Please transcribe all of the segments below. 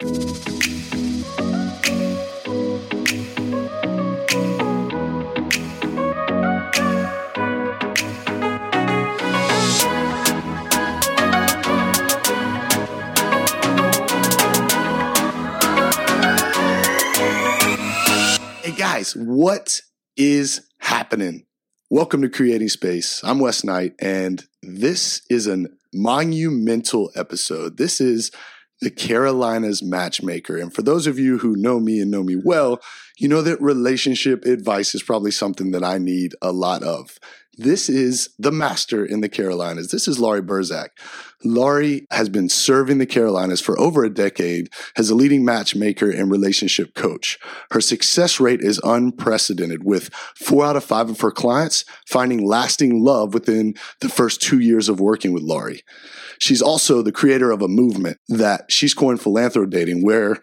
Hey guys, what is happening? Welcome to Creating Space. I'm Wes Knight, and this is a monumental episode. This is the Carolinas Matchmaker. And for those of you who know me and know me well, you know that relationship advice is probably something that I need a lot of. This is the master in the Carolinas. This is Laurie Berzack. Laurie has been serving the Carolinas for over a decade as a leading matchmaker and relationship coach. Her success rate is unprecedented, with 4 out of 5 of her clients finding lasting love within the first 2 years of working with Laurie. She's also the creator of a movement that she's coined Philanthro Dating, where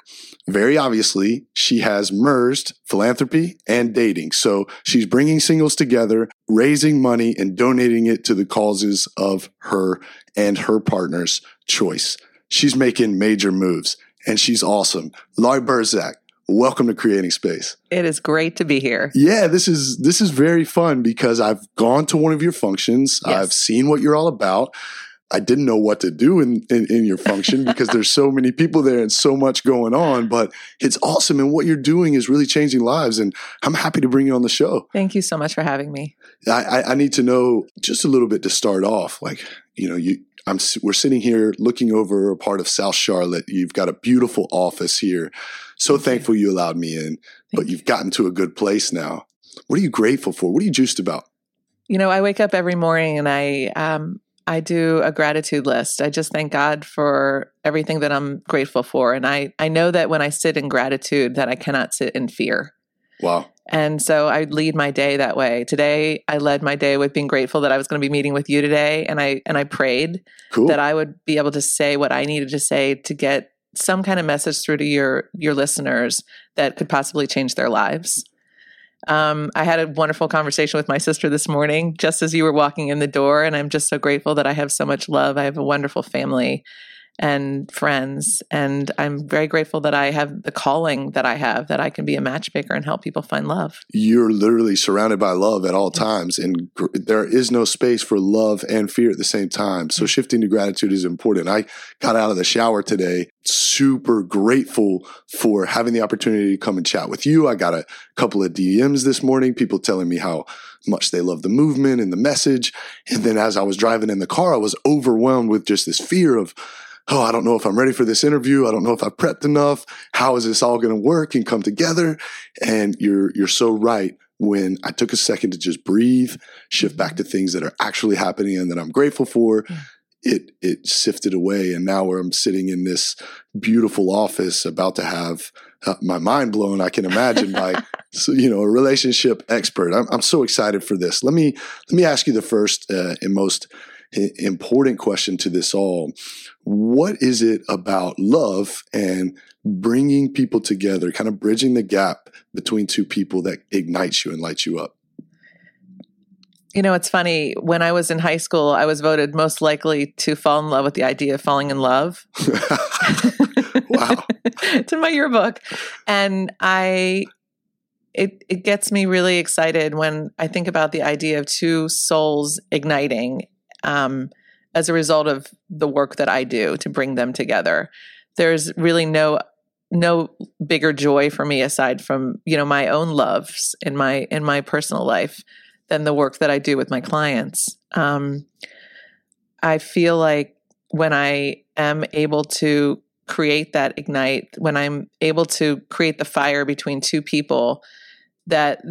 very obviously she has merged philanthropy and dating. So she's bringing singles together, raising money and donating it to the causes of her and her partner's choice. She's making major moves, and she's awesome. Laurie Berzack, welcome to Creating Space. It is great to be here. Yeah, this is very fun because I've gone to one of your functions. Yes. I've seen what you're all about. I didn't know what to do in your function because there's so many people there and so much going on, but it's awesome. And what you're doing is really changing lives. And I'm happy to bring you on the show. Thank you so much for having me. I need to know just a little bit to start off. Like, you know, we're sitting here looking over a part of South Charlotte. You've got a beautiful office here. So thankful you allowed me in, but you've gotten to a good place now. What are you grateful for? What are you juiced about? You know, I wake up every morning and I do a gratitude list. I just thank God for everything that I'm grateful for. And I know that when I sit in gratitude, that I cannot sit in fear. Wow. And so I lead my day that way. Today, I led my day with being grateful that I was going to be meeting with you today. And I prayed that I would be able to say what I needed to say to get some kind of message through to your listeners that could possibly change their lives. I had a wonderful conversation with my sister this morning, just as you were walking in the door. And I'm just so grateful that I have so much love. I have a wonderful family and friends. And I'm very grateful that I have the calling that I have, that I can be a matchmaker and help people find love. You're literally surrounded by love at all times. And there is no space for love and fear at the same time. So shifting to gratitude is important. I got out of the shower today, super grateful for having the opportunity to come and chat with you. I got a couple of DMs this morning, people telling me how much they love the movement and the message. And then as I was driving in the car, I was overwhelmed with just this fear of, I don't know if I'm ready for this interview. I don't know if I prepped enough. How is this all going to work and come together? And you're so right. When I took a second to just breathe, shift back to things that are actually happening and that I'm grateful for, it sifted away. And now where I'm sitting in this beautiful office about to have my mind blown, I can imagine, by a relationship expert. I'm so excited for this. Let me ask you the first and most important question to this all. What is it about love and bringing people together, kind of bridging the gap between two people, that ignites you and lights you up? You know, it's funny. When I was in high school, I was voted most likely to fall in love with the idea of falling in love. Wow. It's in my yearbook. And it gets me really excited when I think about the idea of two souls igniting as a result of the work that I do to bring them together. There's really no bigger joy for me aside from, my own loves in my personal life than the work that I do with my clients. I feel like when I am able to create that ignite, when I'm able to create the fire between two people, that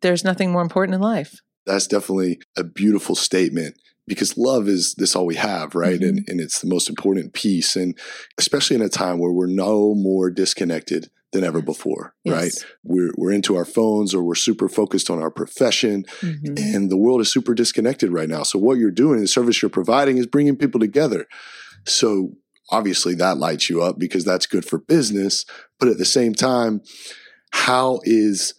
there's nothing more important in life. That's definitely a beautiful statement. Because love is this all we have, right? Mm-hmm. And it's the most important piece. And especially in a time where we're no more disconnected than ever before, yes. Right? We're into our phones, or we're super focused on our profession, mm-hmm. and the world is super disconnected right now. So what you're doing, the service you're providing, is bringing people together. So obviously that lights you up because that's good for business. But at the same time, how is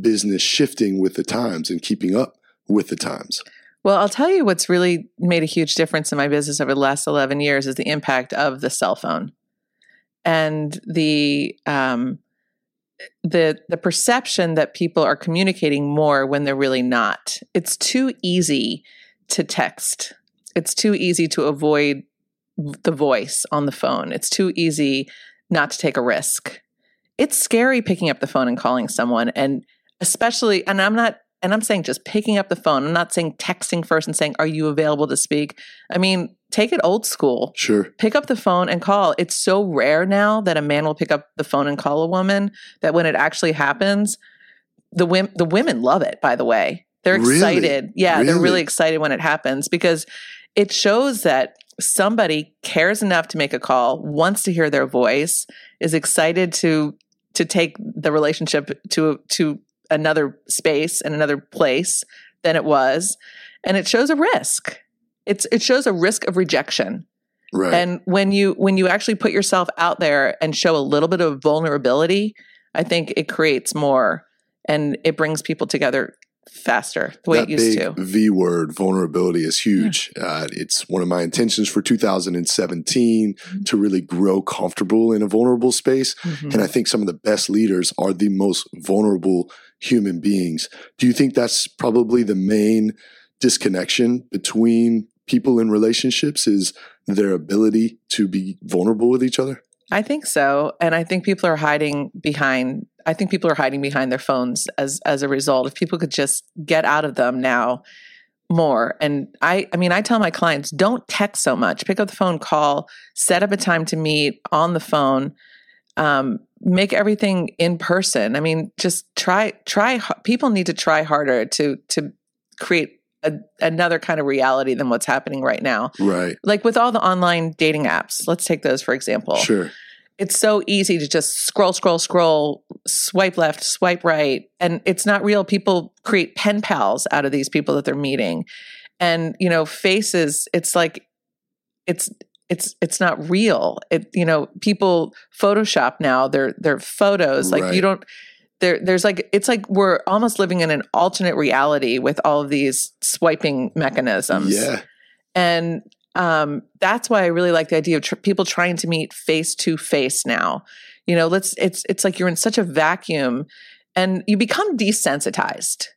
business shifting with the times and keeping up with the times? Well, I'll tell you what's really made a huge difference in my business over the last 11 years is the impact of the cell phone. and the perception that people are communicating more when they're really not. It's too easy to text. It's too easy to avoid the voice on the phone. It's too easy not to take a risk. It's scary picking up the phone and calling someone, and especially, and I'm saying just picking up the phone. I'm not saying texting first and saying, "Are you available to speak?" I mean, take it old school. Sure. Pick up the phone and call. It's so rare now that a man will pick up the phone and call a woman that when it actually happens, the women love it, by the way. They're excited. Really? Yeah, really? They're really excited when it happens because it shows that somebody cares enough to make a call, wants to hear their voice, is excited to take the relationship to another space and another place than it was. And it shows a risk. It shows a risk of rejection. Right. And when you actually put yourself out there and show a little bit of vulnerability, I think it creates more and it brings people together faster the way it used to. V word, vulnerability, is huge. Yeah. It's one of my intentions for 2017 to really grow comfortable in a vulnerable space. Mm-hmm. And I think some of the best leaders are the most vulnerable human beings. Do you think that's probably the main disconnection between people in relationships, is their ability to be vulnerable with each other? I think so. And I think people are hiding behind their phones as a result. If people could just get out of them now more. And I tell my clients, don't text so much. Pick up the phone, call, set up a time to meet on the phone, make everything in person. I mean, just try, people need to try harder to create another kind of reality than what's happening right now. Right. Like with all the online dating apps, let's take those for example. Sure. It's so easy to just scroll, swipe left, swipe right. And it's not real. People create pen pals out of these people that they're meeting. And, faces, it's like, it's not real. People Photoshop now their photos. Like right. It's like we're almost living in an alternate reality with all of these swiping mechanisms. Yeah. And that's why I really like the idea of people trying to meet face to face now. It's like you're in such a vacuum, and you become desensitized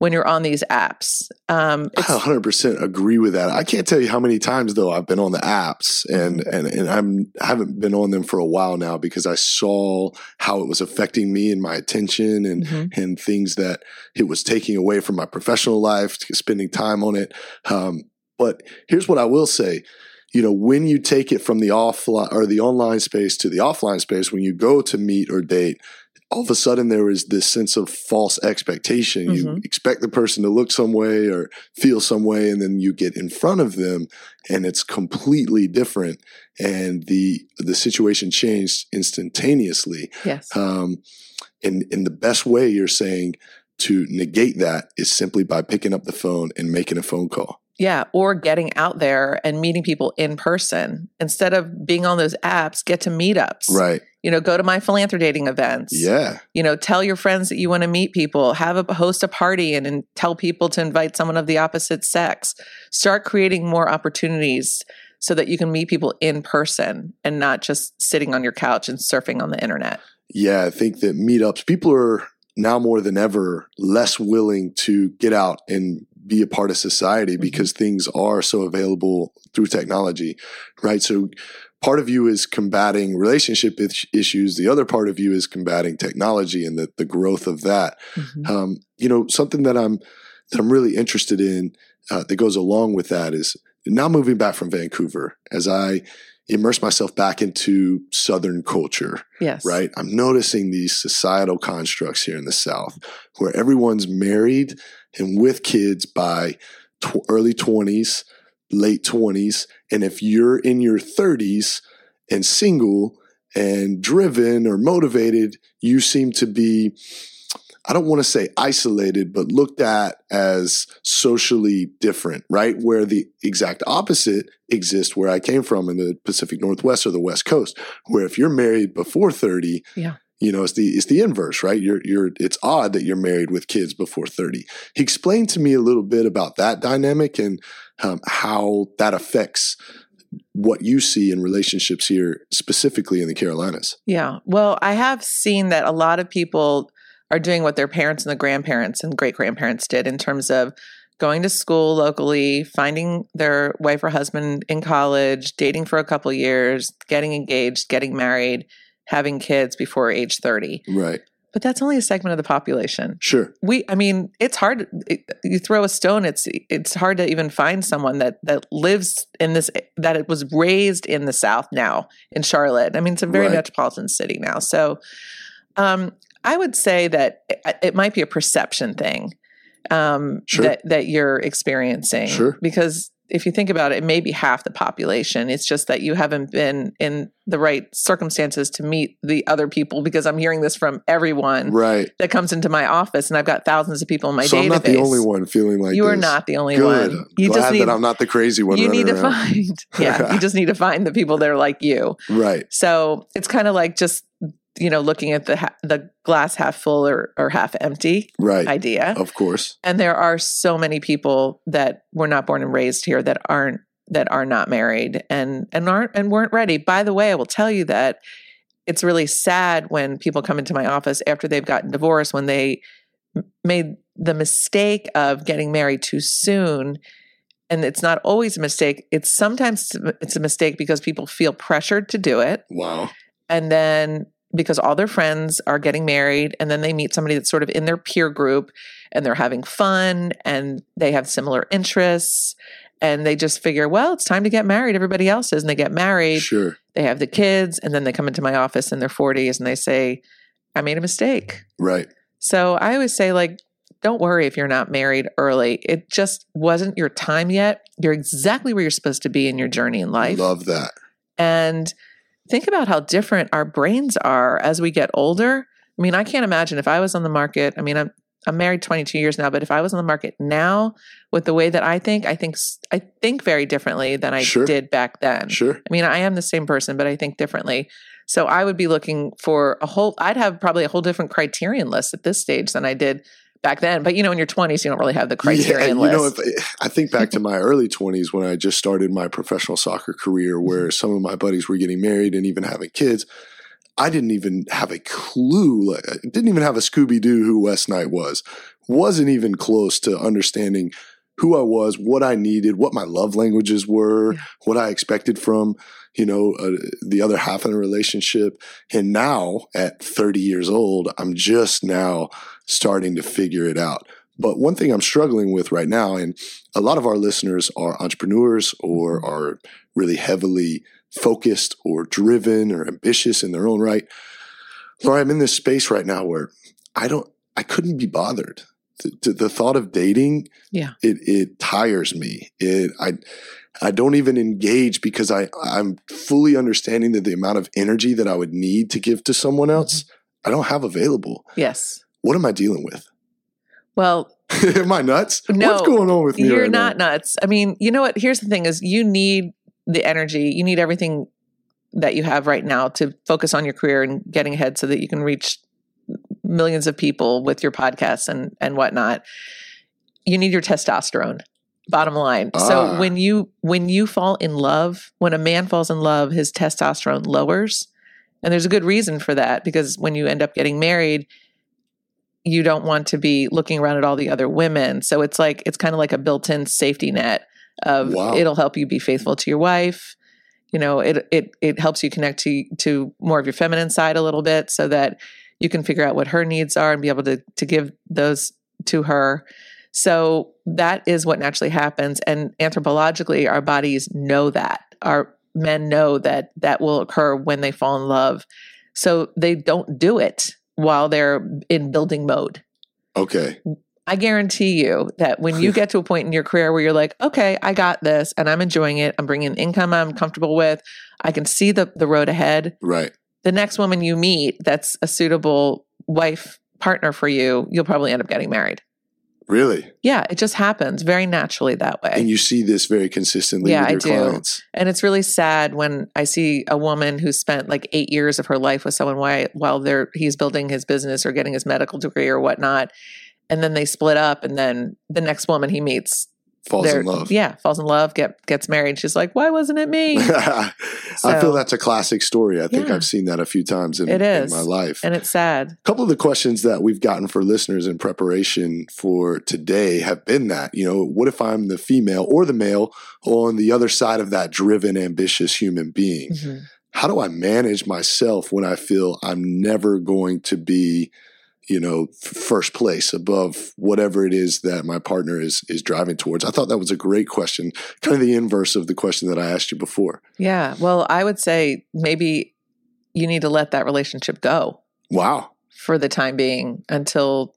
when you're on these apps. I 100% agree with that. I can't tell you how many times though I've been on the apps, and I haven't been on them for a while now because I saw how it was affecting me and my attention and things that it was taking away from my professional life, spending time on it. But here's what I will say, when you take it from the offline or the online space to the offline space, when you go to meet or date, all of a sudden there is this sense of false expectation. Mm-hmm. You expect the person to look some way or feel some way, and then you get in front of them and it's completely different. And the situation changed instantaneously. Yes. And the best way, you're saying, to negate that is simply by picking up the phone and making a phone call. Yeah, or getting out there and meeting people in person. Instead of being on those apps, get to meetups. Right. Go to my Philanthro Dating events. Yeah. Tell your friends that you want to meet people. Host a party and tell people to invite someone of the opposite sex. Start creating more opportunities so that you can meet people in person and not just sitting on your couch and surfing on the internet. Yeah, I think that meetups, people are now more than ever less willing to get out and be a part of society because things are so available through technology, right? So part of you is combating relationship issues. The other part of you is combating technology and the growth of that. Mm-hmm. Something that I'm really interested in that goes along with that is now moving back from Vancouver as I immerse myself back into Southern culture, yes, right? I'm noticing these societal constructs here in the South where everyone's married and with kids by early 20s, late 20s. And if you're in your 30s and single and driven or motivated, you seem to be, I don't want to say isolated, but looked at as socially different, right? Where the exact opposite exists where I came from in the Pacific Northwest or the West Coast, where if you're married before 30, yeah, it's the inverse, right? It's odd that you're married with kids before 30. He explained to me a little bit about that dynamic and how that affects what you see in relationships here, specifically in the Carolinas. Yeah. Well, I have seen that a lot of people are doing what their parents and the grandparents and great-grandparents did in terms of going to school locally, finding their wife or husband in college, dating for a couple of years, getting engaged, getting married, having kids before age 30. Right. But that's only a segment of the population. Sure. It's hard. You throw a stone, it's hard to even find someone that lives in this, that it was raised in the South now, in Charlotte. It's a very metropolitan city now. So I would say that it might be a perception thing that you're experiencing. Sure. Because if you think about it, it may be half the population. It's just that you haven't been in the right circumstances to meet the other people, because I'm hearing this from everyone that comes into my office, and I've got thousands of people in my database. So I'm not the only one feeling like this. You are not the only one. Good. You glad just need, that I'm not the crazy one. You need to find, you just need to find the people that are like you. Right. So it's kind of like just, looking at the glass half full or half empty idea. Of course. And there are so many people that were not born and raised here that are not married and weren't ready. By the way, I will tell you that it's really sad when people come into my office after they've gotten divorced, when they made the mistake of getting married too soon. And it's not always a mistake. It's sometimes a mistake because people feel pressured to do it. Wow. And then because all their friends are getting married, and then they meet somebody that's sort of in their peer group, and they're having fun, and they have similar interests, and they just figure, well, it's time to get married. Everybody else is, and they get married. Sure. They have the kids, and then they come into my office in their 40s, and they say, I made a mistake. Right. So I always say, don't worry if you're not married early. It just wasn't your time yet. You're exactly where you're supposed to be in your journey in life. Love that. And think about how different our brains are as we get older. I can't imagine if I was on the market. I'm married 22 years now, but if I was on the market now with the way that I think very differently than I did back then. Sure. I am the same person, but I think differently. So I would be looking for I'd have probably a whole different criterion list at this stage than I did back then. But in your 20s, you don't really have the criterion list. I think back to my early 20s when I just started my professional soccer career, where some of my buddies were getting married and even having kids. I didn't even have a clue. I didn't even have a Scooby-Doo who Wes Knight was. Wasn't even close to understanding who I was, what I needed, what my love languages were, what I expected from, the other half in a relationship. And now at 30 years old, I'm just now starting to figure it out. But one thing I'm struggling with right now, and a lot of our listeners are entrepreneurs or are really heavily focused or driven or ambitious in their own right. Laurie, I'm in this space right now where I couldn't be bothered. The thought of dating, it tires me. I don't even engage because I'm fully understanding that the amount of energy that I would need to give to someone else, I don't have available. Yes. What am I dealing with? Well, am I nuts? No, what's going on with me? You're right not now? Nuts. You know what? Here's the thing: is you need the energy, you need everything that you have right now to focus on your career and getting ahead, so that you can reach millions of people with your podcasts and whatnot. You need your testosterone, bottom line. So when you fall in love, when a man falls in love, his testosterone lowers. And there's a good reason for that, because when you end up getting married, you don't want to be looking around at all the other women. So it's kind of like a built-in safety net of it'll help you be faithful to your wife. It helps you connect to more of your feminine side a little bit, so that you can figure out what her needs are and be able to give those to her. So that is what naturally happens. And anthropologically, our bodies know that. Our men know that will occur when they fall in love. So they don't do it while they're in building mode. Okay. I guarantee you that when you get to a point in your career where you're like, okay, I got this and I'm enjoying it. I'm bringing income I'm comfortable with. I can see the road ahead. Right. The next woman you meet that's a suitable wife partner for you, you'll probably end up getting married. Really? Yeah, it just happens very naturally that way. And you see this very consistently with your clients. And it's really sad when I see a woman who spent 8 years of her life with someone while he's building his business or getting his medical degree or whatnot, and then they split up, and then the next woman he meets Falls in love. Yeah, falls in love, gets married. She's like, why wasn't it me? So, I feel that's a classic story. I think I've seen that a few times in my life. And it's sad. A couple of the questions that we've gotten for listeners in preparation for today have been that, what if I'm the female or the male on the other side of that driven, ambitious human being? Mm-hmm. How do I manage myself when I feel I'm never going to be first place above whatever it is that my partner is driving towards? I thought that was a great question, kind of the inverse of the question that I asked you before. Yeah. Well, I would say maybe you need to let that relationship go. Wow. For the time being, until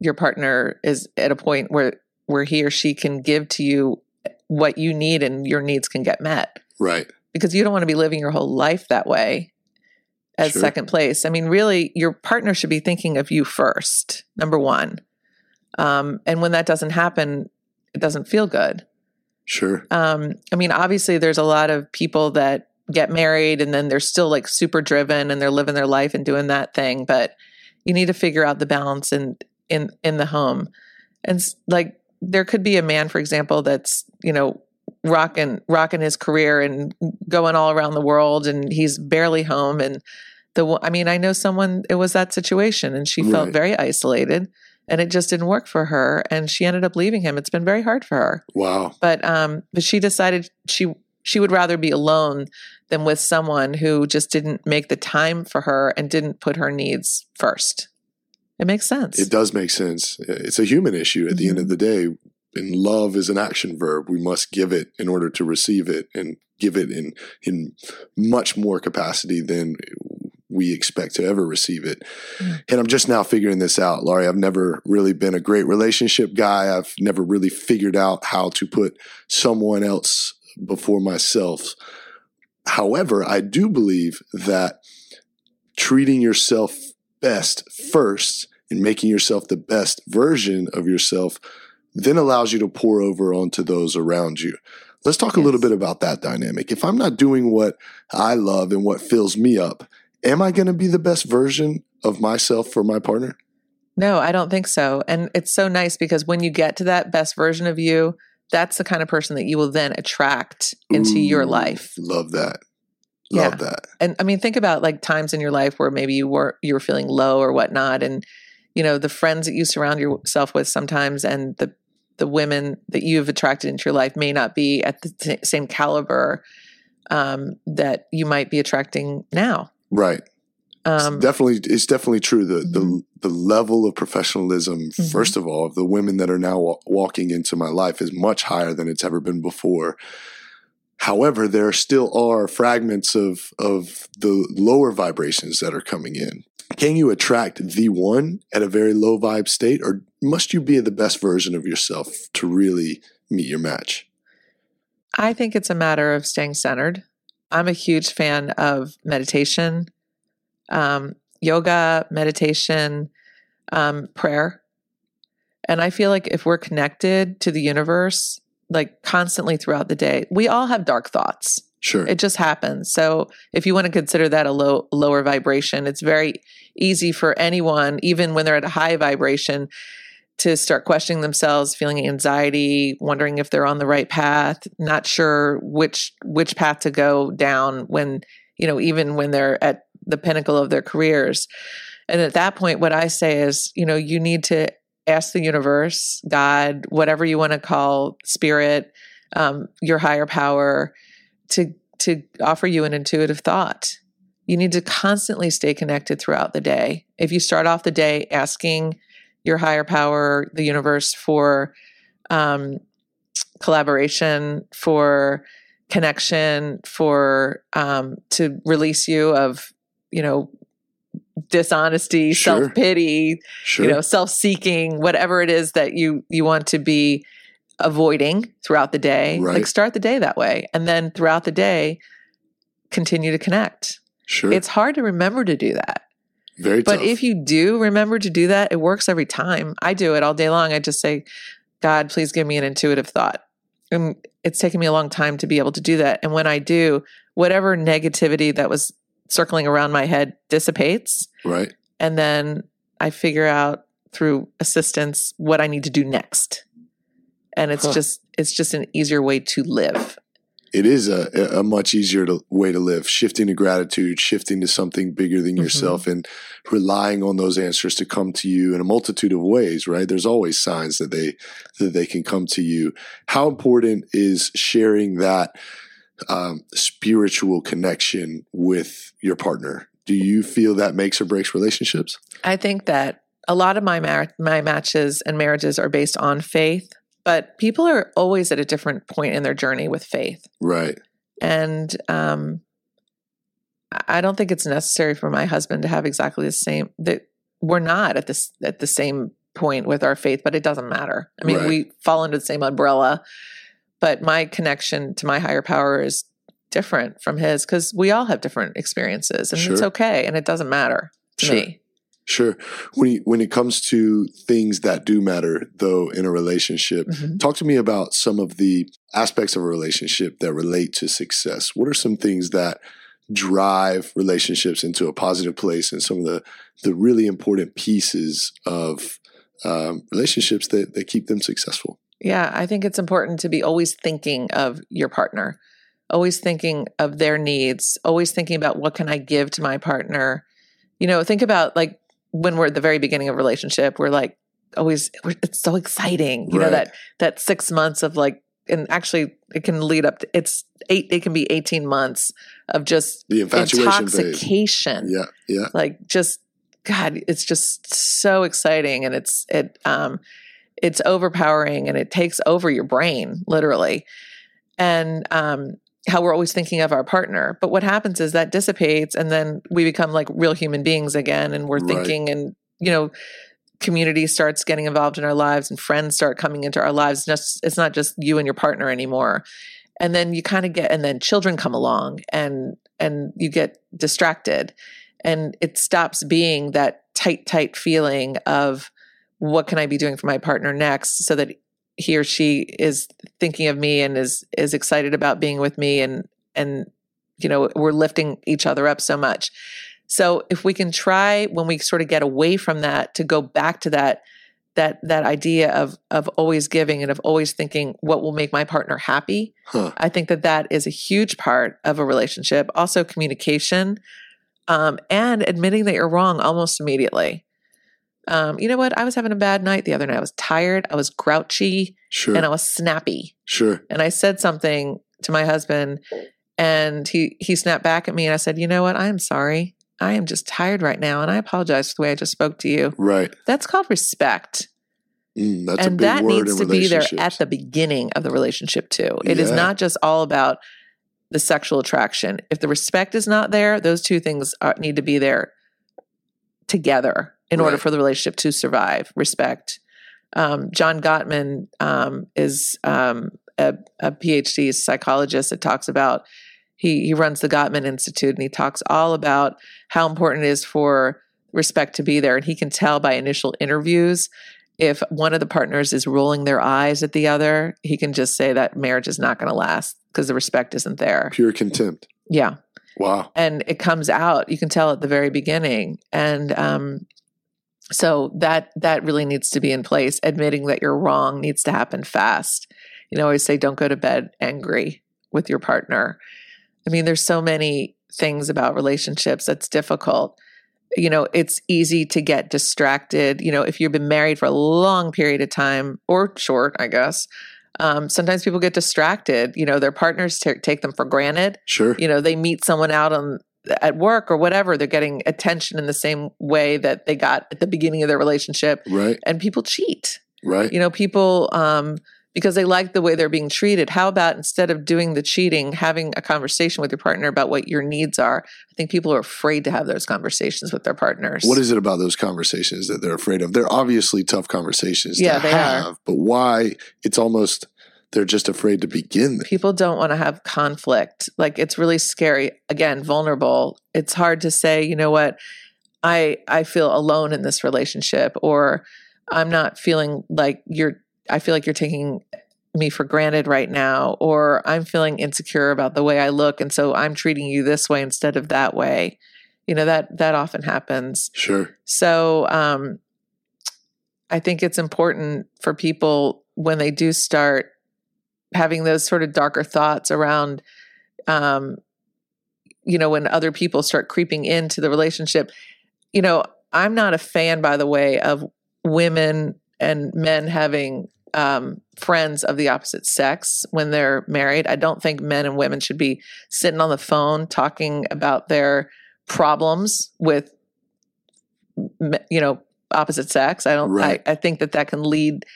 your partner is at a point where he or she can give to you what you need and your needs can get met. Right. Because you don't want to be living your whole life that way. As sure. second place. I mean, really, your partner should be thinking of you first, number one. And when that doesn't happen, it doesn't feel good. Sure. I mean, obviously, there's a lot of people that get married and then they're still like super driven and they're living their life and doing that thing. But you need to figure out the balance in the home. And like, there could be a man, for example, that's, rocking his career and going all around the world, and he's barely home. And I know someone, it was that situation, and she felt very isolated, and it just didn't work for her, and she ended up leaving him. It's been very hard for her. Wow. But she decided she would rather be alone than with someone who just didn't make the time for her and didn't put her needs first. It makes sense. It does make sense. It's a human issue at the end of the day. And love is an action verb. We must give it in order to receive it, and give it in much more capacity than we expect to ever receive it. Mm. And I'm just now figuring this out, Laurie. I've never really been a great relationship guy. I've never really figured out how to put someone else before myself. However, I do believe that treating yourself best first and making yourself the best version of yourself then allows you to pour over onto those around you. Let's talk a little bit about that dynamic. If I'm not doing what I love and what fills me up, am I going to be the best version of myself for my partner? No, I don't think so. And it's so nice because when you get to that best version of you, that's the kind of person that you will then attract into your life. Love that. Love that. And I mean, think about like times in your life where maybe you were feeling low or whatnot. And, the friends that you surround yourself with sometimes and the women that you've attracted into your life may not be at the same caliber that you might be attracting now. Right. It's definitely true. The level of professionalism, first of all, of the women that are now walking into my life is much higher than it's ever been before. However, there still are fragments of the lower vibrations that are coming in. Can you attract the one at a very low vibe state, or must you be the best version of yourself to really meet your match? I think it's a matter of staying centered. I'm a huge fan of meditation, yoga, meditation, prayer. And I feel like if we're connected to the universe, like constantly throughout the day, we all have dark thoughts. Sure. It just happens. So if you want to consider that a lower vibration, it's very easy for anyone, even when they're at a high vibration, to start questioning themselves, feeling anxiety, wondering if they're on the right path, not sure which path to go down when, even when they're at the pinnacle of their careers. And at that point, what I say is, you need to ask the universe, God, whatever you want to call spirit, your higher power, to offer you an intuitive thought. You need to constantly stay connected throughout the day. If you start off the day asking your higher power, the universe, for collaboration, for connection, for to release you of, dishonesty, sure. self-pity, sure. Self-seeking, whatever it is that you want to be avoiding throughout the day, right. Like start the day that way. And then throughout the day, continue to connect. Sure. It's hard to remember to do that. Very tough. But if you do remember to do that, it works every time. I do it all day long. I just say, God, please give me an intuitive thought. And it's taken me a long time to be able to do that. And when I do, whatever negativity that was circling around my head dissipates. Right. And then I figure out through assistance what I need to do next. And it's just an easier way to live. It is a much easier way to live, shifting to gratitude, shifting to something bigger than yourself, and relying on those answers to come to you in a multitude of ways, right? There's always signs that they can come to you. How important is sharing that spiritual connection with your partner? Do you feel that makes or breaks relationships? I think that a lot of my matches and marriages are based on faith. But people are always at a different point in their journey with faith. Right. And I don't think it's necessary for my husband to have exactly the same, that we're not at the same point with our faith, but it doesn't matter. I mean, we fall under the same umbrella, but my connection to my higher power is different from his because we all have different experiences, and it's okay. And it doesn't matter to me. Sure. When it comes to things that do matter, though, in a relationship, talk to me about some of the aspects of a relationship that relate to success. What are some things that drive relationships into a positive place, and some of the really important pieces of relationships that keep them successful? Yeah, I think it's important to be always thinking of your partner, always thinking of their needs, always thinking about what can I give to my partner. You know, think about like, when we're at the very beginning of a relationship, we're like always, it's so exciting, you know, that 6 months of like, and actually it can lead up to, it can be 18 months of just the intoxication. Phase. Yeah. Like just, God, it's just so exciting. And it's overpowering, and it takes over your brain literally. And, how we're always thinking of our partner. But what happens is that dissipates, and then we become like real human beings again, and we're thinking, and, you know, community starts getting involved in our lives, and friends start coming into our lives. It's not just you and your partner anymore. And then you kind of get, and then children come along, and you get distracted, and it stops being that tight feeling of what can I be doing for my partner next so that he or she is thinking of me and is excited about being with me, and you know, we're lifting each other up so much. So if we can try, when we sort of get away from that, to go back to that idea of always giving and of always thinking what will make my partner happy. I think that is a huge part of a relationship. Also communication, and admitting that you're wrong almost immediately. You know what? I was having a bad night the other night. I was tired. I was grouchy. And I was snappy. And I said something to my husband, and he snapped back at me, and I said, you know what? I am sorry. I am just tired right now, and I apologize for the way I just spoke to you. That's called respect. That's a big word in relationships. And that needs to be there at the beginning of the relationship too. It is not just all about the sexual attraction. If the respect is not there, those two things need to be there together in order for the relationship to survive. Respect. John Gottman is a PhD psychologist that talks about, he runs the Gottman Institute, and he talks all about how important it is for respect to be there. And he can tell by initial interviews, if one of the partners is rolling their eyes at the other, he can just say that marriage is not going to last because the respect isn't there. Pure contempt. Yeah. Wow. And it comes out, you can tell at the very beginning. And, so that really needs to be in place. Admitting that you're wrong needs to happen fast. You know, I always say, don't go to bed angry with your partner. I mean, there's so many things about relationships that's difficult. You know, it's easy to get distracted. You know, if you've been married for a long period of time, or short, I guess, sometimes people get distracted. You know, their partners take them for granted. You know, they meet someone out at work or whatever, they're getting attention in the same way that they got at the beginning of their relationship. And people cheat. You know, people, because they like the way they're being treated. How about, instead of doing the cheating, having a conversation with your partner about what your needs are? I think people are afraid to have those conversations with their partners. What is it about those conversations that they're afraid of? They're obviously tough conversations to have, but why? It's almost, they're just afraid to begin. People don't want to have conflict. Like, it's really scary. Again, vulnerable. It's hard to say, you know what, I feel alone in this relationship, or I'm not feeling like I feel like you're taking me for granted right now, or I'm feeling insecure about the way I look, and so I'm treating you this way instead of that way. You know, that often happens. So, I think it's important for people when they do start having those sort of darker thoughts around, you know, when other people start creeping into the relationship. You know, I'm not a fan, by the way, of women and men having friends of the opposite sex when they're married. I don't think men and women should be sitting on the phone talking about their problems with, you know, opposite sex. I don't, right. I think that can lead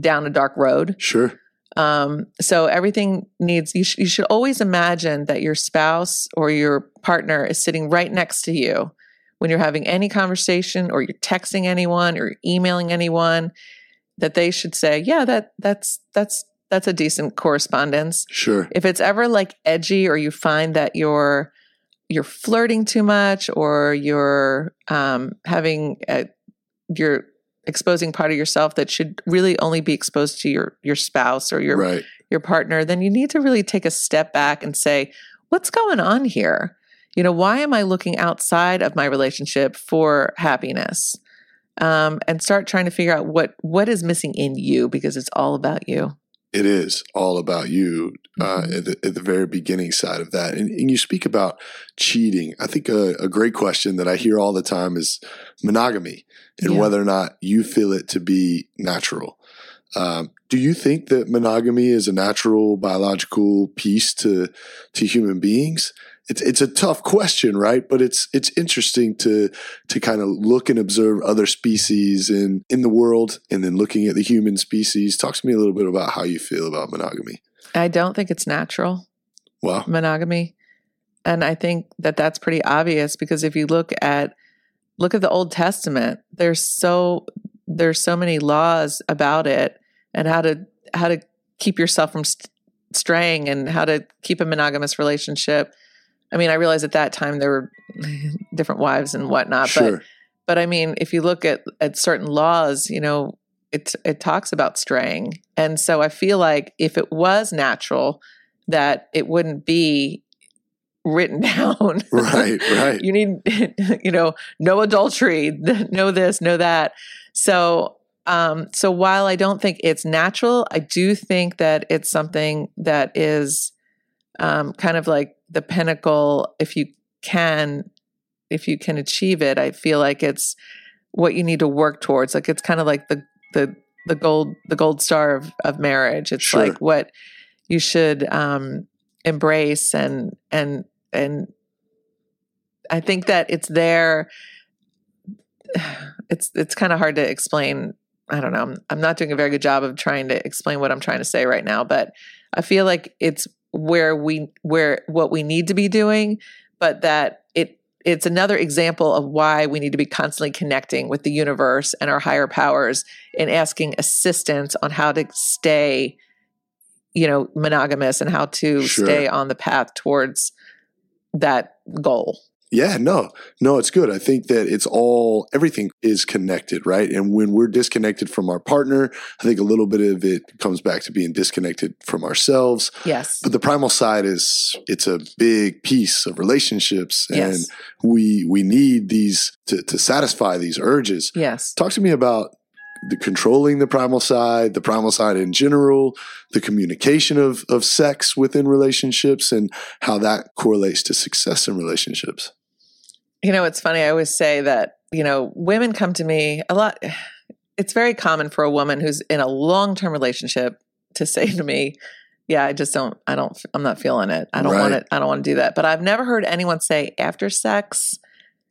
down a dark road. Sure. So everything needs, you should always imagine that your spouse or your partner is sitting right next to you when you're having any conversation, or you're texting anyone or emailing anyone, that they should say, yeah, that's a decent correspondence. Sure. If it's ever like edgy, or you find that you're flirting too much, or you're, you're exposing part of yourself that should really only be exposed to your spouse or your partner, then you need to really take a step back and say, what's going on here? You know, why am I looking outside of my relationship for happiness? And start trying to figure out what is missing in you, because it's all about you. It is all about you at the very beginning side of that. And you speak about cheating. I think a great question that I hear all the time is monogamy, and whether or not you feel it to be natural. Do you think that monogamy is a natural biological piece to human beings? It's a tough question, right? But it's interesting to kind of look and observe other species in the world, and then looking at the human species. Talk to me a little bit about how you feel about monogamy. I don't think it's natural. Wow. Monogamy. And I think that's pretty obvious, because if you look at the Old Testament, there's so many laws about it, and how to keep yourself from straying, and how to keep a monogamous relationship. I mean, I realize at that time there were different wives and whatnot, sure. but I mean, if you look at certain laws, you know, it talks about straying. And so I feel like if it was natural, that it wouldn't be written down. Right. You need, you know, no adultery, no this, no that. So while I don't think it's natural, I do think that it's something that is kind of like the pinnacle. If you can achieve it, I feel like it's what you need to work towards. Like, it's kind of like the gold star of marriage. It's sure. Like what you should embrace, and I think that it's there. It's kind of hard to explain. I don't know. I'm not doing a very good job of trying to explain what I'm trying to say right now, but I feel like it's where what we need to be doing, but that it's another example of why we need to be constantly connecting with the universe and our higher powers, and asking assistance on how to stay, you know, monogamous, and how to sure. stay on the path towards that goal. Yeah, no, it's good. I think that everything is connected, right? And when we're disconnected from our partner, I think a little bit of it comes back to being disconnected from ourselves. Yes. But the primal side it's a big piece of relationships, and yes. we need these to satisfy these urges. Yes. Talk to me about controlling the primal side in general, the communication of sex within relationships, and how that correlates to success in relationships. You know, it's funny. I always say that, you know, women come to me a lot. It's very common for a woman who's in a long-term relationship to say to me, yeah, I'm not feeling it. I don't want it. I don't want to do that. But I've never heard anyone say after sex,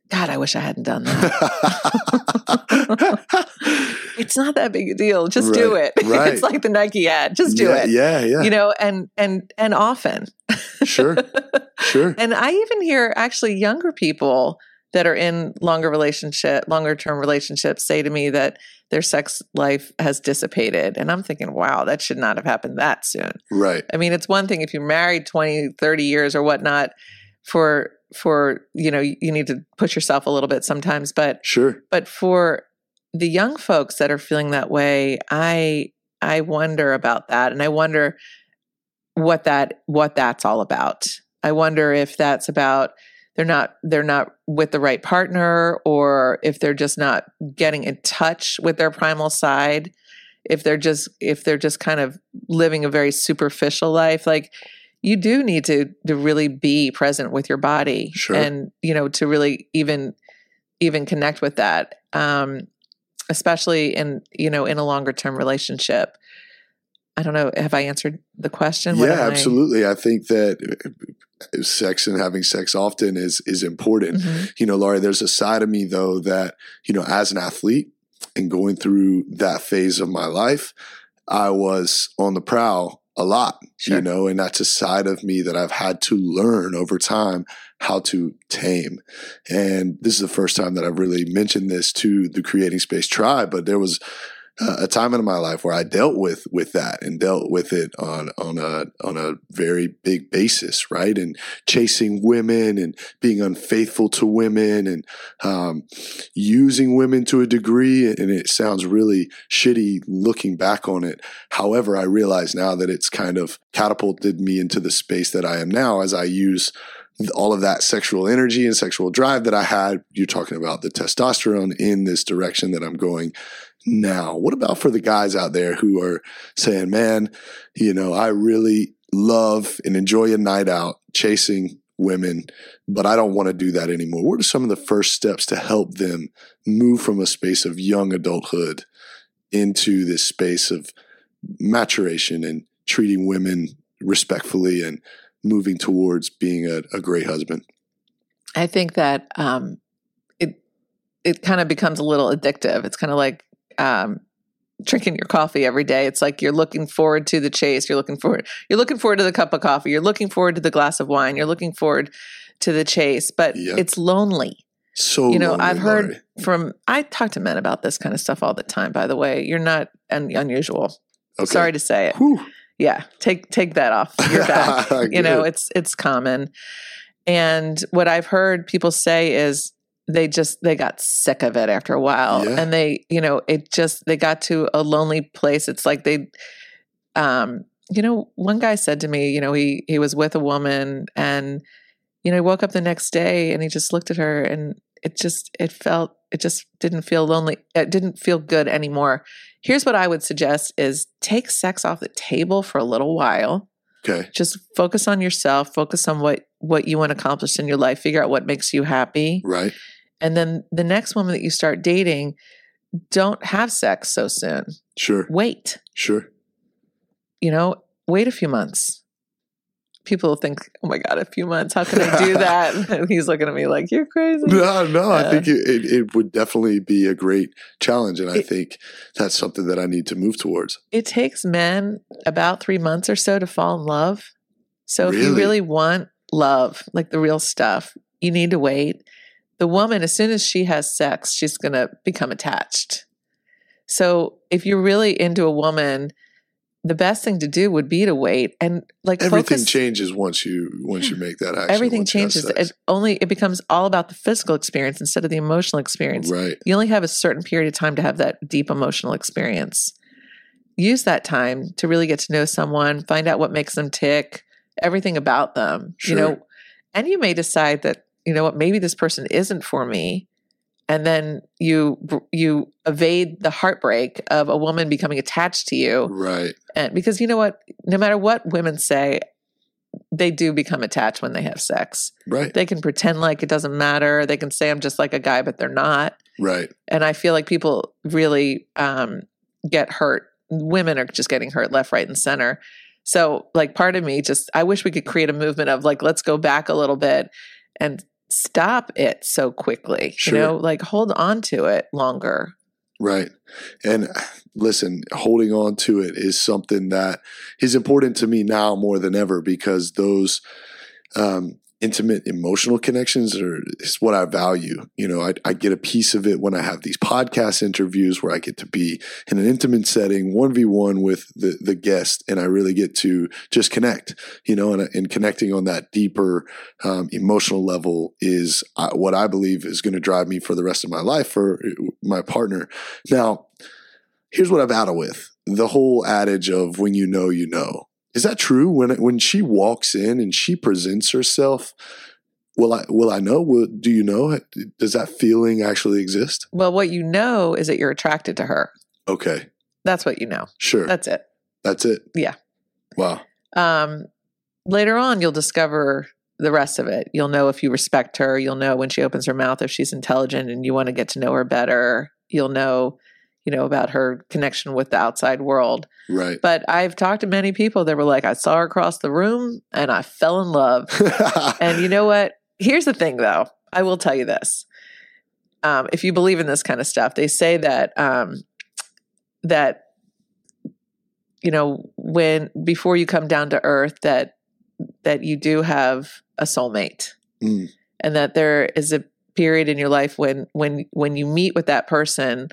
God, I wish I hadn't done that. It's not that big a deal. Just do it. Right. It's like the Nike ad. Just do it. Yeah. You know, and often. Sure. And I even hear actually younger people that are in longer term relationships say to me that their sex life has dissipated. And I'm thinking, wow, that should not have happened that soon. Right. I mean, it's one thing if you're married 20, 30 years or whatnot, for, you know, you need to push yourself a little bit sometimes, but sure. But for the young folks that are feeling that way, I wonder about that. And I wonder what that's all about. I wonder if that's about, they're not with the right partner, or if they're just not getting in touch with their primal side. if they're just kind of living a very superficial life, like you do need to really be present with your body, sure. and you know, to really even connect with that, especially in a longer term relationship. I don't know. Have I answered the question? Yeah, absolutely. I think that sex and having sex often is important. Mm-hmm. You know, Laurie, there's a side of me though that, you know, as an athlete and going through that phase of my life, I was on the prowl a lot, sure. you know, and that's a side of me that I've had to learn over time how to tame. And this is the first time that I've really mentioned this to the Creating Space tribe, but there was a time in my life where I dealt with that and dealt with it on a very big basis, right? And chasing women and being unfaithful to women and using women to a degree. And it sounds really shitty looking back on it. However, I realize now that it's kind of catapulted me into the space that I am now as I use all of that sexual energy and sexual drive that I had. You're talking about the testosterone in this direction that I'm going now. What about for the guys out there who are saying, man, you know, I really love and enjoy a night out chasing women, but I don't want to do that anymore. What are some of the first steps to help them move from a space of young adulthood into this space of maturation and treating women respectfully and moving towards being a great husband? I think that it kind of becomes a little addictive. It's kind of like drinking your coffee every day. It's like you're looking forward to the chase. You're looking forward to the cup of coffee. You're looking forward to the glass of wine. You're looking forward to the chase. But yep. It's lonely. So, you know, lonely, I've heard Laurie. I talk to men about this kind of stuff all the time, by the way. You're not unusual. Okay. Sorry to say it. Whew. Yeah, take that off your back. You know, it's common. And what I've heard people say is they got sick of it after a while, yeah. and they got to a lonely place. It's like one guy said to me, you know, he was with a woman and, you know, he woke up the next day and he just looked at her and it just didn't feel lonely. It didn't feel good anymore. Here's what I would suggest is take sex off the table for a little while. Okay. Just focus on yourself, focus on what you want to accomplish in your life, figure out what makes you happy. Right. And then the next woman that you start dating, don't have sex so soon. Sure. Wait. Sure. You know, wait a few months. People think, oh my God, a few months, how can I do that? And he's looking at me like, you're crazy. No, I think it would definitely be a great challenge. And I think that's something that I need to move towards. It takes men about 3 months or so to fall in love. So if you really want love, like the real stuff, you need to wait. The woman, as soon as she has sex, she's going to become attached. So if you're really into a woman, the best thing to do would be to wait and like everything changes once you make that action. Everything changes. It becomes all about the physical experience instead of the emotional experience. Right. You only have a certain period of time to have that deep emotional experience. Use that time to really get to know someone, find out what makes them tick, everything about them. Sure. You know, and you may decide that, you know what, maybe this person isn't for me. And then you evade the heartbreak of a woman becoming attached to you. Right. And because you know what, no matter what women say, they do become attached when they have sex. Right. They can pretend like it doesn't matter. They can say, I'm just like a guy, but they're not. Right. And I feel like people really get hurt. Women are just getting hurt left, right, and center. So like part of me I wish we could create a movement of like, let's go back a little bit and stop it so quickly, sure. you know, like hold on to it longer. Right. And listen, holding on to it is something that is important to me now more than ever, because those intimate emotional connections is what I value. You know, I get a piece of it when I have these podcast interviews where I get to be in an intimate setting, 1v1 with the guest, and I really get to just connect, you know, and connecting on that deeper emotional level is what I believe is going to drive me for the rest of my life for my partner. Now, here's what I've battled with, the whole adage of when you know, you know. Is that true? When she walks in and she presents herself, will I know? Do you know? Does that feeling actually exist? Well, what you know is that you're attracted to her. Okay. That's what you know. Sure. That's it. That's it. Yeah. Wow. Later on, you'll discover the rest of it. You'll know if you respect her. You'll know when she opens her mouth if she's intelligent and you want to get to know her better. You'll know, you know, about her connection with the outside world. Right. But I've talked to many people that were like, I saw her across the room and I fell in love. And you know what? Here's the thing, though. I will tell you this. If you believe in this kind of stuff, they say that that, you know, when before you come down to earth, that you do have a soulmate, and that there is a period in your life when you meet with that person,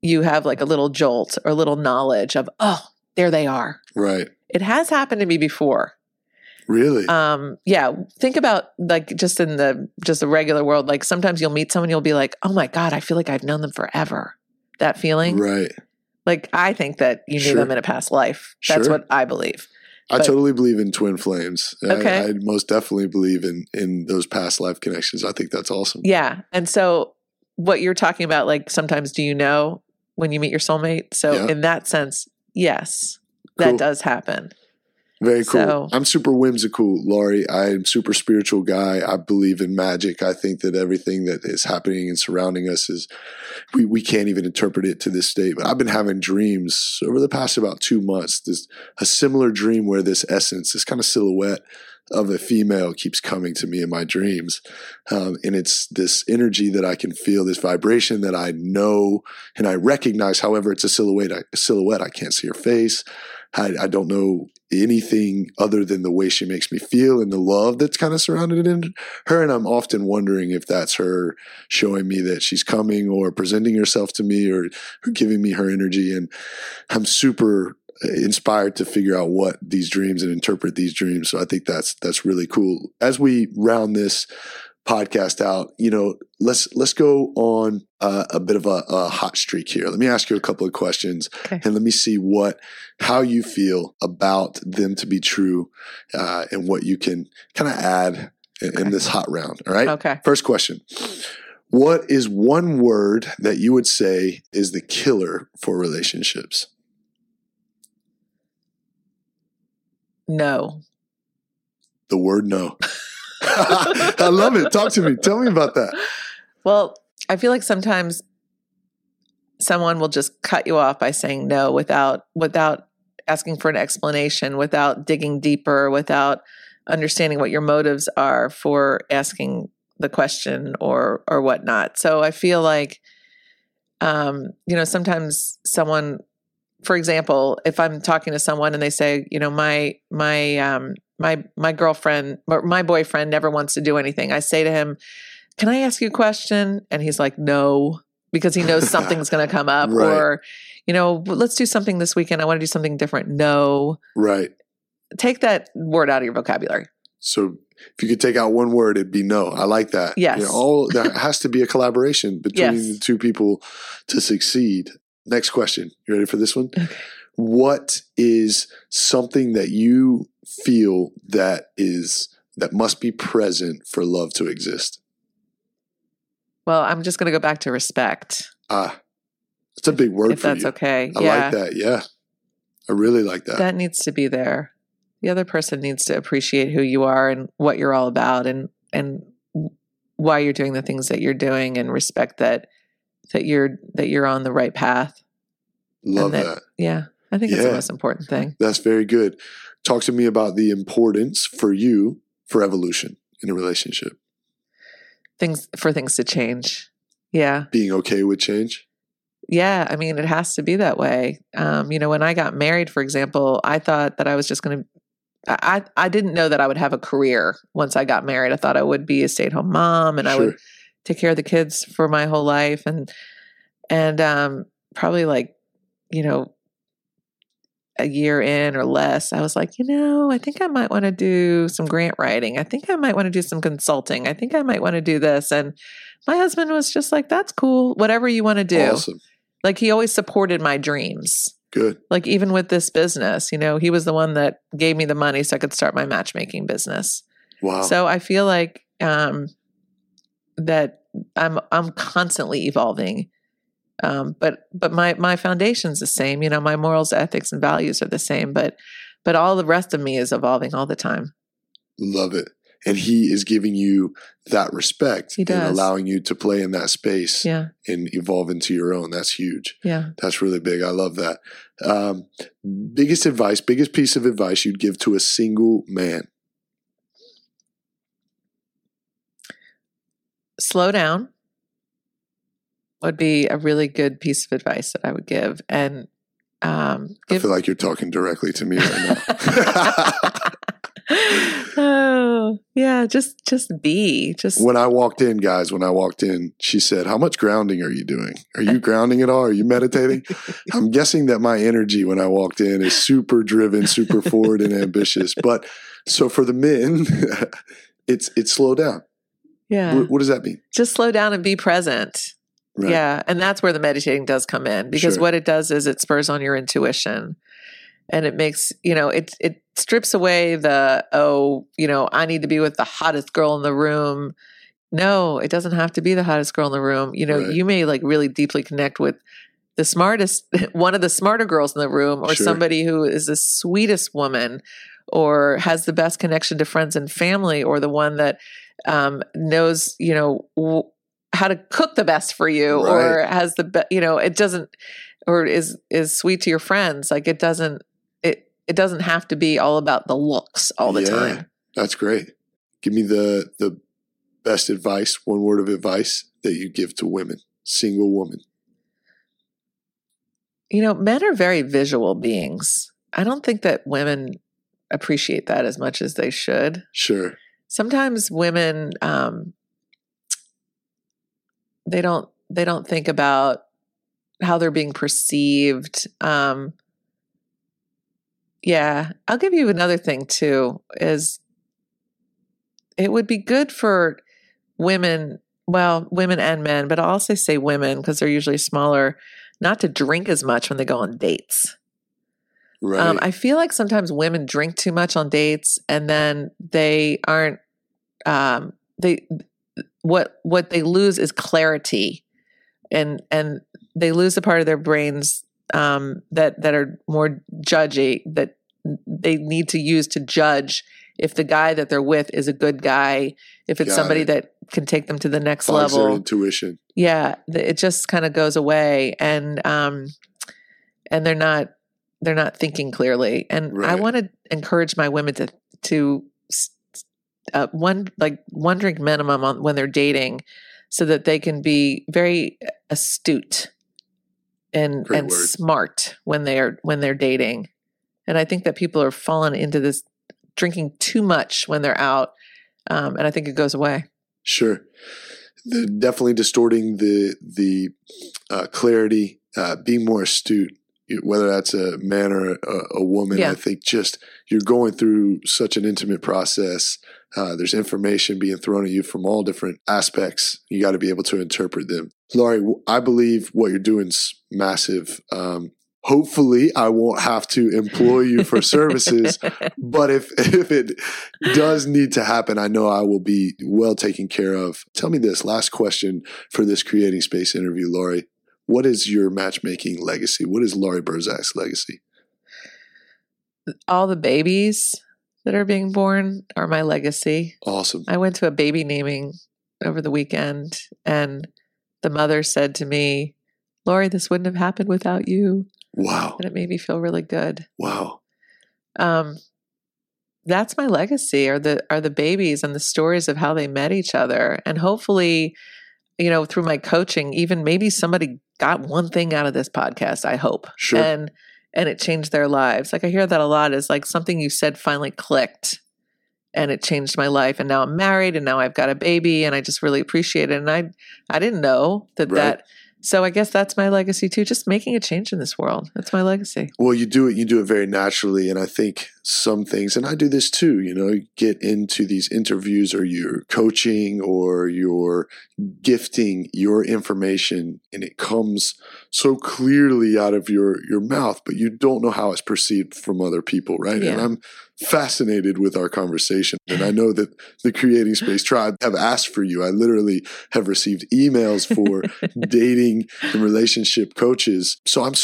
you have like a little jolt or a little knowledge of, oh, there they are. Right. It has happened to me before. Really? Yeah. Think about like just in the regular world. Like sometimes you'll meet someone, you'll be like, "Oh my God, I feel like I've known them forever." That feeling, right? Like I think that you knew them in a past life. That's what I believe. But I totally believe in twin flames. Okay. I most definitely believe in those past life connections. I think that's awesome. Yeah. And so what you're talking about, like sometimes do you know when you meet your soulmate? So in that sense, yes, that does happen. Very cool. So, I'm super whimsical, Laurie. I'm super spiritual guy. I believe in magic. I think that everything that is happening and surrounding us is we can't even interpret it to this day. But I've been having dreams over the past about 2 months. There's a similar dream where this essence, this kind of silhouette of a female keeps coming to me in my dreams. And it's this energy that I can feel, this vibration that I know and I recognize. However, it's a silhouette. I can't see her face. I don't know anything other than the way she makes me feel and the love that's kind of surrounded in her. And I'm often wondering if that's her showing me that she's coming or presenting herself to me or giving me her energy. And I'm super inspired to figure out what these dreams and interpret these dreams. So I think that's really cool. As we round this podcast out, you know, let's go on a bit of a hot streak here. Let me ask you a couple of questions, and let me see how you feel about them to be true, and what you can kind of add in this hot round. All right. Okay. First question: what is one word that you would say is the killer for relationships? No. The word no. I love it. Talk to me. Tell me about that. Well, I feel like sometimes someone will just cut you off by saying no without asking for an explanation, without digging deeper, without understanding what your motives are for asking the question or whatnot. So I feel like, you know, sometimes someone, for example, if I'm talking to someone and they say, you know, my girlfriend or my boyfriend never wants to do anything. I say to him, "Can I ask you a question?" And he's like, "No," because he knows something's going to come up. Right. Or, you know, "Let's do something this weekend. I want to do something different." No. Right. Take that word out of your vocabulary. So if you could take out one word, it'd be no. I like that. Yes. You know, there has to be a collaboration between the two people to succeed. Next question. You ready for this one? Okay. What is something that you feel that must be present for love to exist? Well, I'm just going to go back to respect. It's a big word for you. If that's okay. I like that. Yeah. I really like that. That needs to be there. The other person needs to appreciate who you are and what you're all about and why you're doing the things that you're doing, and respect that you're on the right path. Love that. Yeah. I think it's the most important thing. That's very good. Talk to me about the importance for you for evolution in a relationship. Things to change. Yeah. Being okay with change. Yeah. I mean, it has to be that way. You know, when I got married, for example, I thought that I was just going to, I didn't know that I would have a career once I got married. I thought I would be a stay-at-home mom and I would take care of the kids for my whole life. And probably like, you know, a year in or less, I was like, you know, I think I might want to do some grant writing. I think I might want to do some consulting. I think I might want to do this. And my husband was just like, that's cool. Whatever you want to do. Awesome. Like he always supported my dreams. Good. Like even with this business, you know, he was the one that gave me the money so I could start my matchmaking business. Wow. So I feel like, that I'm constantly evolving But my foundation's the same. You know, my morals, ethics, and values are the same, but all the rest of me is evolving all the time. Love it. And he is giving you that respect and allowing you to play in that space and evolve into your own. That's huge. Yeah. That's really big. I love that. Biggest piece of advice you'd give to a single man. Slow down would be a really good piece of advice that I would give. And I feel like you're talking directly to me right now. Oh, yeah. Just when I walked in, guys, she said, "How much grounding are you doing? Are you grounding at all? Are you meditating?" I'm guessing that my energy when I walked in is super driven, super forward and ambitious. But so for the men, it's slow down. Yeah. What does that mean? Just slow down and be present. Right. Yeah. And that's where the meditating does come in, because what it does is it spurs on your intuition. And it makes, you know, it strips away the, I need to be with the hottest girl in the room. No, it doesn't have to be the hottest girl in the room. You know, you may like really deeply connect with the smartest, one of the smarter girls in the room, or somebody who is the sweetest woman, or has the best connection to friends and family, or the one that knows, you know, how to cook the best for you, or has the it doesn't, or is sweet to your friends. Like it doesn't have to be all about the looks all the time. That's great. Give me the best advice, one word of advice that you give to women, single woman. You know, men are very visual beings. I don't think that women appreciate that as much as they should. Sure. Sometimes women, they don't think about how they're being perceived. I'll give you another thing too, is it would be good for women, well, women and men, but I'll also say women because they're usually smaller, not to drink as much when they go on dates. Right. I feel like sometimes women drink too much on dates, and then they aren't, what they lose is clarity, and they lose a part of their brains that are more judgy, that they need to use to judge if the guy that they're with is a good guy, if it's that can take them to the next level. Their intuition. Yeah, it just kind of goes away, and they're not thinking clearly. And I want to encourage my women to one drink minimum when they're dating, so that they can be very astute and smart when they're dating. And I think that people are falling into this drinking too much when they're out, and I think it goes away. Sure, they're definitely distorting the clarity. Being more astute, whether that's a man or a woman, I think just you're going through such an intimate process. There's information being thrown at you from all different aspects. You got to be able to interpret them. Laurie, I believe what you're doing's massive. Hopefully, I won't have to employ you for services, but if it does need to happen, I know I will be well taken care of. Tell me this last question for this Creating Space interview, Laurie. What is your matchmaking legacy? What is Laurie Berzack's legacy? All the babies that are being born are my legacy. Awesome. I went to a baby naming over the weekend, and the mother said to me, "Laurie, this wouldn't have happened without you." Wow. And it made me feel really good. Wow. That's my legacy, are the babies and the stories of how they met each other. And hopefully, you know, through my coaching, even maybe somebody got one thing out of this podcast, I hope. Sure. And it changed their lives. Like I hear that a lot, is like something you said finally clicked and it changed my life. And now I'm married and now I've got a baby and I just really appreciate it. And I didn't know that. Right. So I guess that's my legacy too, just making a change in this world. That's my legacy. Well, you do it very naturally. And I think some things, and I do this too, you know, you get into these interviews or you're coaching or you're gifting your information and it comes so clearly out of your mouth, but you don't know how it's perceived from other people, right? Yeah. And I'm fascinated with our conversation. And I know that the Creating Space tribe have asked for you. I literally have received emails for dating and relationship coaches. So I'm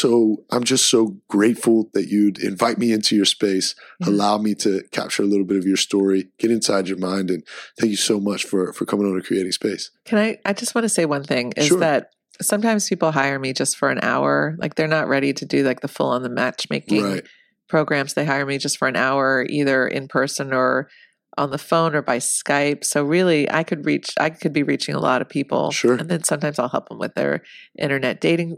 just so grateful that you'd invite me into your space, allow me to capture a little bit of your story, get inside your mind. And thank you so much for coming on to Creating Space. Can I just want to say one thing is that sometimes people hire me just for an hour. Like they're not ready to do like the full on the matchmaking programs. They hire me just for an hour, either in person or on the phone or by Skype. So really I could be reaching a lot of people. Sure. And then sometimes I'll help them with their internet dating,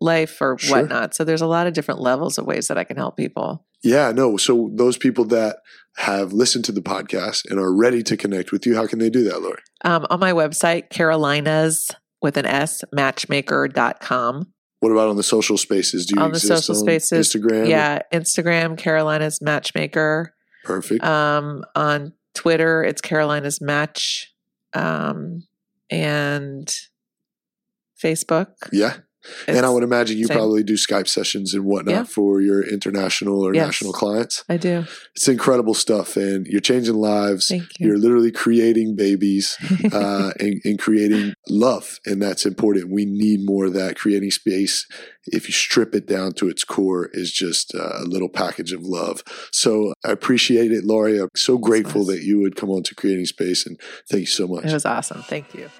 life or whatnot. So there's a lot of different levels of ways that I can help people. Yeah, no. So those people that have listened to the podcast and are ready to connect with you, how can they do that, Laurie? On my website, Carolinas matchmaker.com. What about on the social spaces? Do you exist on the social spaces? Instagram? Yeah, Instagram, Carolinas Matchmaker. Perfect. On Twitter, it's Carolinas Match. And Facebook. Yeah. And I would imagine you probably do Skype sessions and whatnot for your international or national clients. I do. It's incredible stuff. And you're changing lives. Thank you. You're literally creating babies and creating love. And that's important. We need more of that. Creating Space, if you strip it down to its core, is just a little package of love. So I appreciate it, Laurie. I'm so grateful that you would come on to Creating Space. And thank you so much. It was awesome. Thank you.